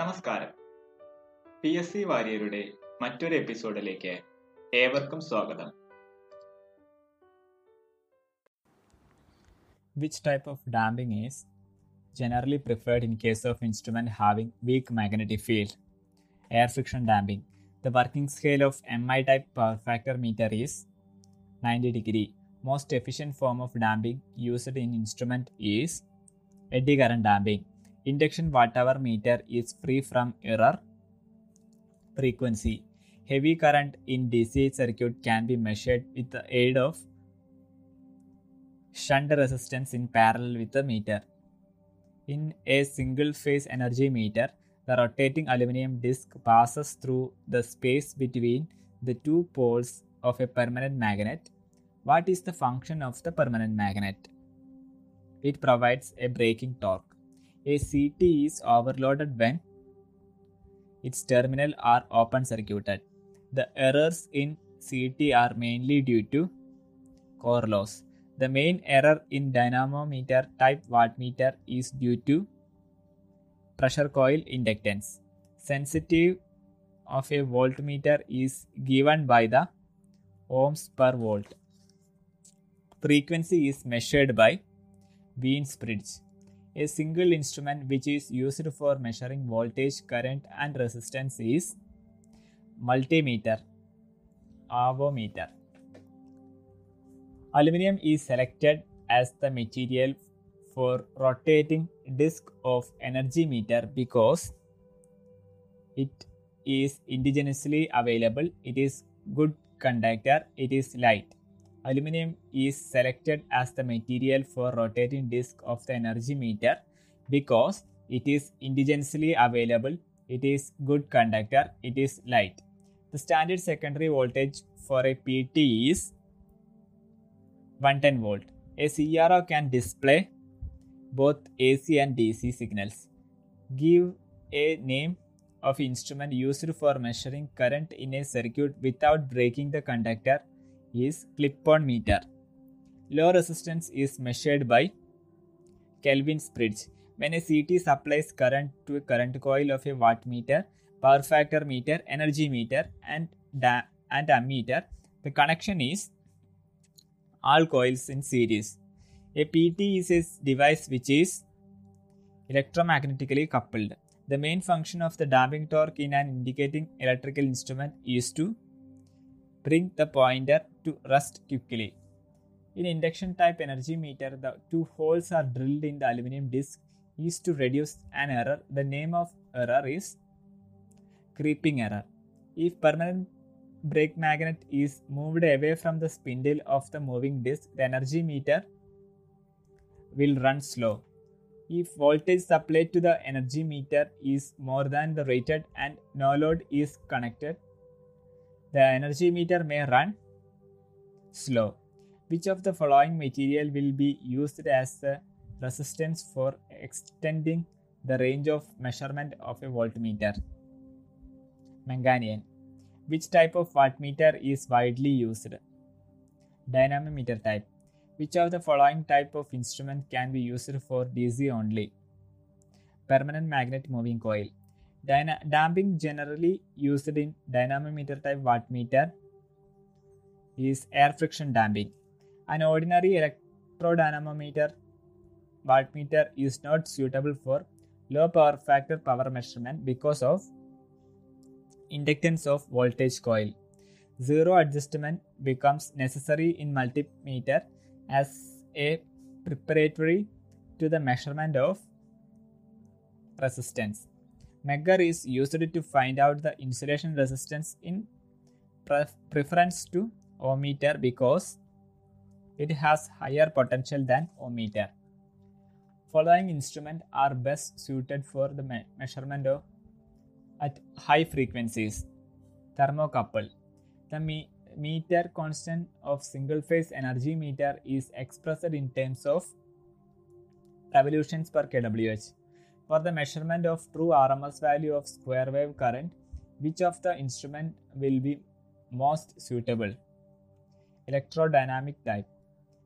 നമസ്കാരം. PSC വാരിയറുടെ മറ്റൊരു എപ്പിസോഡിലേക്ക് ഏവർക്കും സ്വാഗതം. Which type of damping is generally preferred in case of instrument having weak magnetic field? Air friction damping. The working scale of MI type power factor meter is 90 degree. Most efficient form of damping used in instrument is eddy current damping. Induction watt-hour meter is free from error frequency. Heavy current in DC circuit can be measured with the aid of shunt resistance in parallel with the meter. In a single phase energy meter, the rotating aluminum disc passes through the space between the two poles of a permanent magnet. What is the function of the permanent magnet? It provides a braking torque. A CT is overloaded when its terminals are open circuited. The errors in CT are mainly due to core loss. The main error in dynamometer type wattmeter is due to pressure coil inductance. Sensitive of a voltmeter is given by the ohms per volt. Frequency is measured by Wien's bridge. A single instrument which is used for measuring voltage, current and resistance is multimeter, avometer. Aluminum is selected as the material for rotating disc of energy meter because it is indigenously available, it is good conductor, it is light. Aluminum is selected as the material for rotating disc of the energy meter because it is indigenously available, it is good conductor, it is light. The standard secondary voltage for a PT is 110 volt. A CRO can display both AC and DC signals. Give a name of instrument used for measuring current in a circuit without breaking the conductor is clip-on meter. Low resistance is measured by Kelvin's bridge. When a CT supplies current to a current coil of a wattmeter, power factor meter, energy meter and ammeter, the connection is all coils in series. A PT is a device which is electromagnetically coupled. The main function of the damping torque in an indicating electrical instrument is to bring the pointer to rest quickly. In induction type energy meter, the two holes are drilled in the aluminum disc is to reduce an error. The name of error is creeping error. If permanent brake magnet is moved away from the spindle of the moving disc, the energy meter will run slow. If voltage supplied to the energy meter is more than the rated and no load is connected, the energy meter may run slow. Which of the following material will be used as the resistance for extending the range of measurement of a voltmeter? Manganian. Which type of wattmeter is widely used? Dynamometer type. Which of the following type of instrument can be used for DC only? Permanent magnet moving coil. Damping generally used in dynamometer type wattmeter is air friction damping. An ordinary electrodynamometer wattmeter is not suitable for low power factor power measurement because of inductance of voltage coil. Zero adjustment becomes necessary in multimeter as a preparatory to the measurement of resistance. Megger is used to find out the insulation resistance in preference to ohmmeter because it has higher potential than ohmmeter. Following instruments are best suited for the measurement of at high frequencies. Thermocouple. The meter constant of single phase energy meter is expressed in terms of revolutions per kWh. For the measurement of true RMS value of square wave current, which of the instrument will be most suitable? Electrodynamic type.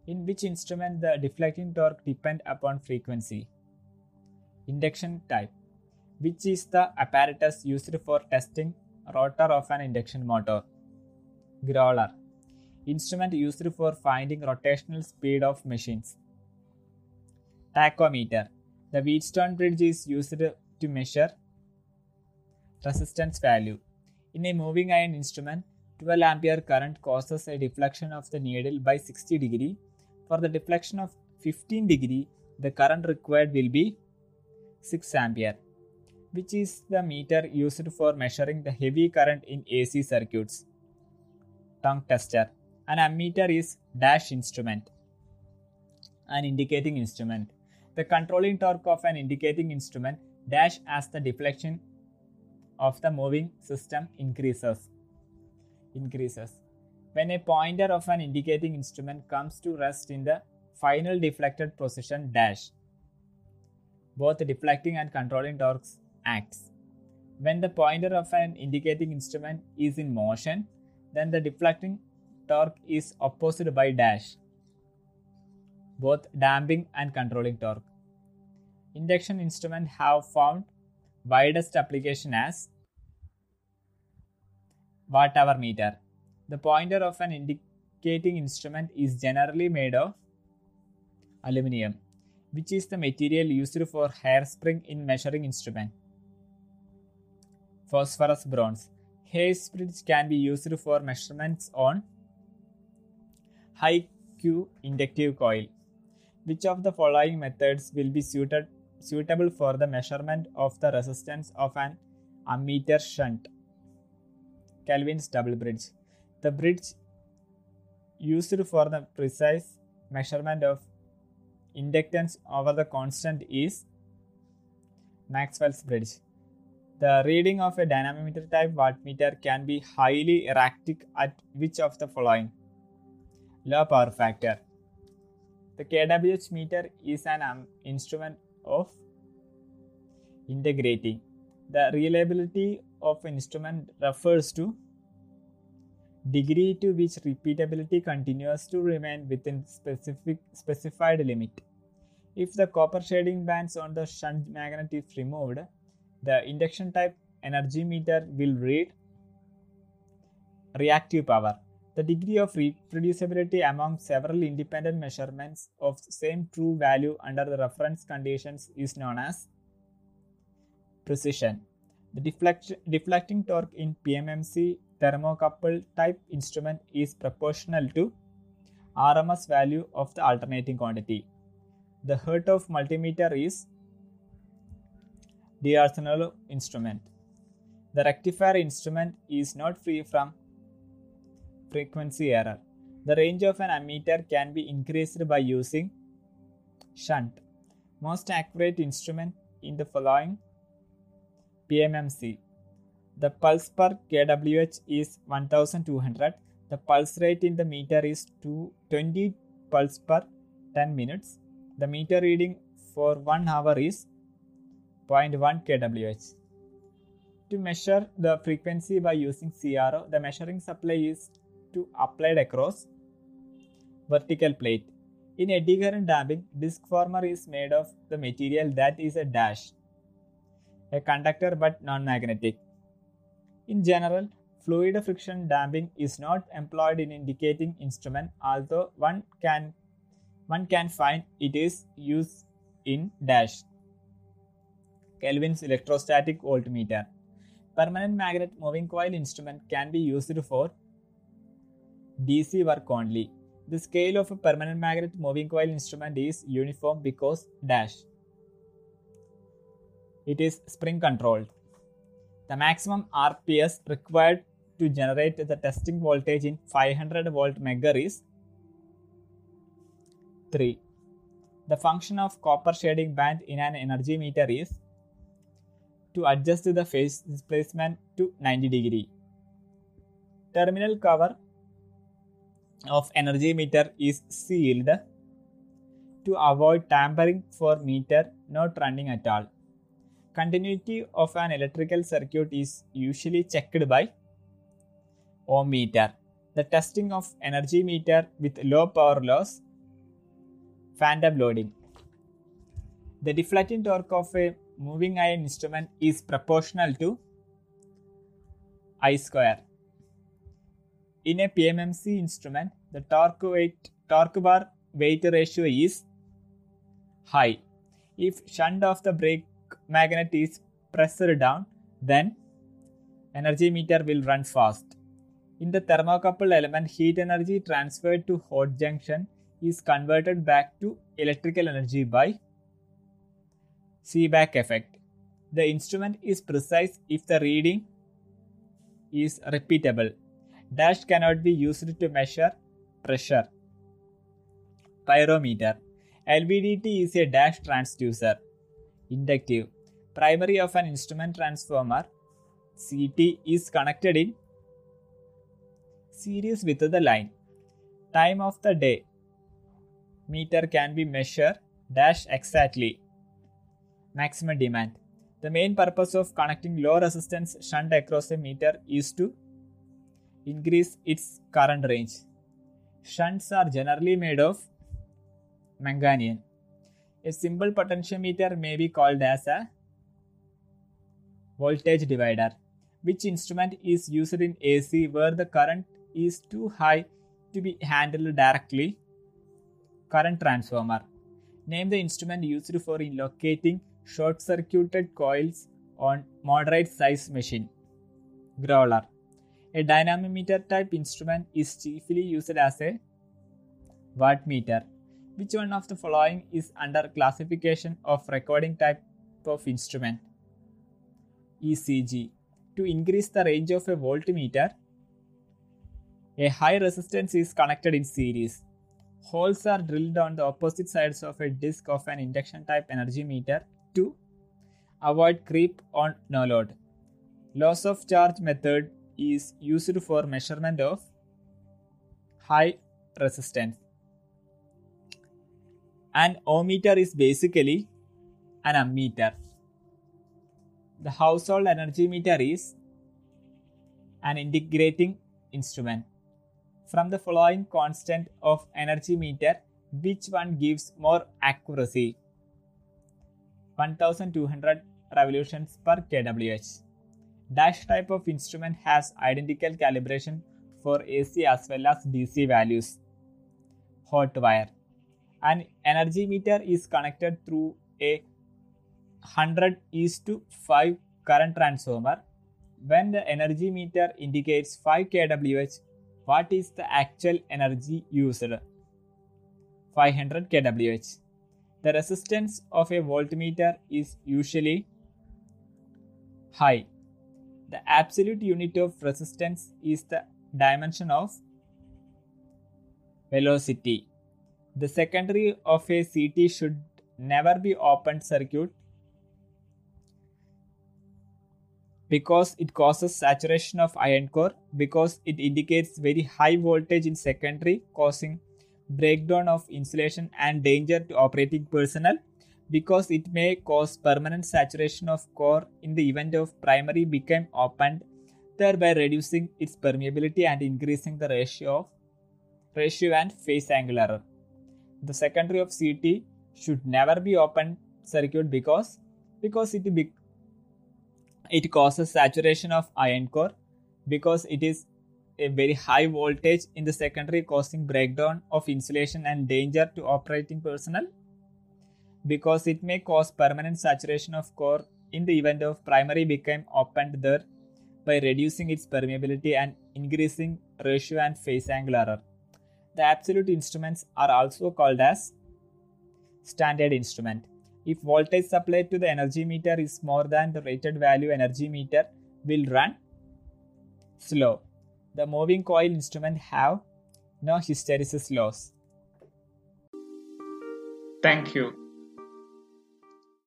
In which instrument the deflecting torque depends upon frequency? Induction type. Which is the apparatus used for testing rotor of an induction motor? Growler. Instrument used for finding rotational speed of machines. Tachometer. The Wheatstone bridge is used to measure resistance value. In a moving iron instrument, 12 ampere current causes a deflection of the needle by 60 degree. For the deflection of 15 degree, the current required will be 6 ampere. Which is the meter used for measuring the heavy current in AC circuits? Tongue tester. An ammeter is dash instrument. An indicating instrument. The controlling torque of an indicating instrument dash as the deflection of the moving system increases. When a pointer of an indicating instrument comes to rest in the final deflected position dash, both deflecting and controlling torques acts. When the pointer of an indicating instrument is in motion, then the deflecting torque is opposed by dash, both damping and controlling torque. Induction instruments have found widest application as watt-hour meter. The pointer of an indicating instrument is generally made of aluminum, which is the material used for hairspring in measuring instrument. Phosphorus bronze. Hairsprings can be used for measurements on high Q inductive coil. Which of the following methods will be suitable for the measurement of the resistance of an ammeter shunt? Kelvin's double bridge. The bridge used for the precise measurement of inductance over the constant is Maxwell's bridge. The reading of a dynamometer type wattmeter can be highly erratic at which of the following? Low power factor. The kWh meter is an instrument of integrity. The reliability of an instrument refers to degree to which repeatability continues to remain within specified limit. If the copper shading bands on the shunt magnet is removed, the induction type energy meter will read reactive power. The degree of reproducibility among several independent measurements of the same true value under the reference conditions is known as precision. The deflecting torque in PMMC thermocouple type instrument is proportional to RMS value of the alternating quantity. The heart of multimeter is D'Arsonval instrument. The rectifier instrument is not free from frequency error. The range of an ammeter can be increased by using shunt. Most accurate instrument in the following PMMC. The pulse per kWh is 1200. The pulse rate in the meter is 220 pulse per 10 minutes. The meter reading for 1 hour is 0.1 kWh. To measure the frequency by using CRO, the measuring supply is to applied across vertical plate. In eddy current damping, disc former is made of the material that is a dash, a conductor but non-magnetic. In general, fluid friction damping is not employed in indicating instrument, although one can find it is used in dash. Kelvin's electrostatic voltmeter. Permanent magnet moving coil instrument can be used for DC work only. The scale of a permanent magnet moving coil instrument is uniform because dash. It is spring controlled. The maximum RPS required to generate the testing voltage in 500 volt mega is 3. The function of copper shading band in an energy meter is to adjust the phase displacement to 90 degree. Terminal cover of energy meter is sealed to avoid tampering for meter not running at all. Continuity of an electrical circuit is usually checked by ohm meter. The testing of energy meter with low power loss, phantom loading. The deflecting torque of a moving iron instrument is proportional to I square. In a PMMC instrument, the torque bar weight ratio is high. If shunt of the brake magnet is pressed down, then energy meter will run fast. In the thermocouple element, heat energy transferred to hot junction is converted back to electrical energy by seebeck effect. The instrument is precise if the reading is repeatable. Dash cannot be used to measure pressure. Pyrometer. LVDT is a dash transducer. Inductive. Primary of an instrument transformer CT is connected in series with the line. Time of the day meter can be measured dash exactly. Maximum demand. The main purpose of connecting low resistance shunt across a meter is to increase its current range. Shunts are generally made of manganium. A simple potentiometer may be called as a voltage divider. Which instrument is used in AC where the current is too high to be handled directly? Current transformer. Name the instrument used for locating short-circuited coils on moderate-size machine. Growler. A dynamometer type instrument is chiefly used as a wattmeter. Which one of the following is under classification of recording type of instrument? ECG. To increase the range of a voltmeter, a high resistance is connected in series. Holes are drilled on the opposite sides of a disc of an induction type energy meter to avoid creep on no load. Loss of charge method is used for measurement of high resistance. An ohmmeter is basically an ammeter. The household energy meter is an integrating instrument. From the following constant of energy meter, which one gives more accuracy? 1200 revolutions per kWh. Dash type of instrument has identical calibration for AC as well as DC values. Hot wire. An energy meter is connected through a 100:5 current transformer. When the energy meter indicates 5 kWh, what is the actual energy used? 500 kWh. The resistance of a voltmeter is usually high. The absolute unit of resistance is the dimension of velocity. The secondary of a CT should never be open circuit because it causes saturation of iron core, because it indicates very high voltage in secondary causing breakdown of insulation and danger to operating personnel, because it may cause permanent saturation of core in the event of primary became opened, thereby reducing its permeability and increasing the ratio and phase angle error. The secondary of CT should never be open circuit because it causes saturation of iron core, because it is a very high voltage in the secondary causing breakdown of insulation and danger to operating personnel, because it may cause permanent saturation of core in the event of primary became opened there by reducing its permeability and increasing ratio and phase angle error. The absolute instruments are also called as standard instrument. If voltage supplied to the energy meter is more than the rated value, energy meter will run slow. The moving coil instrument have no hysteresis loss. Thank you.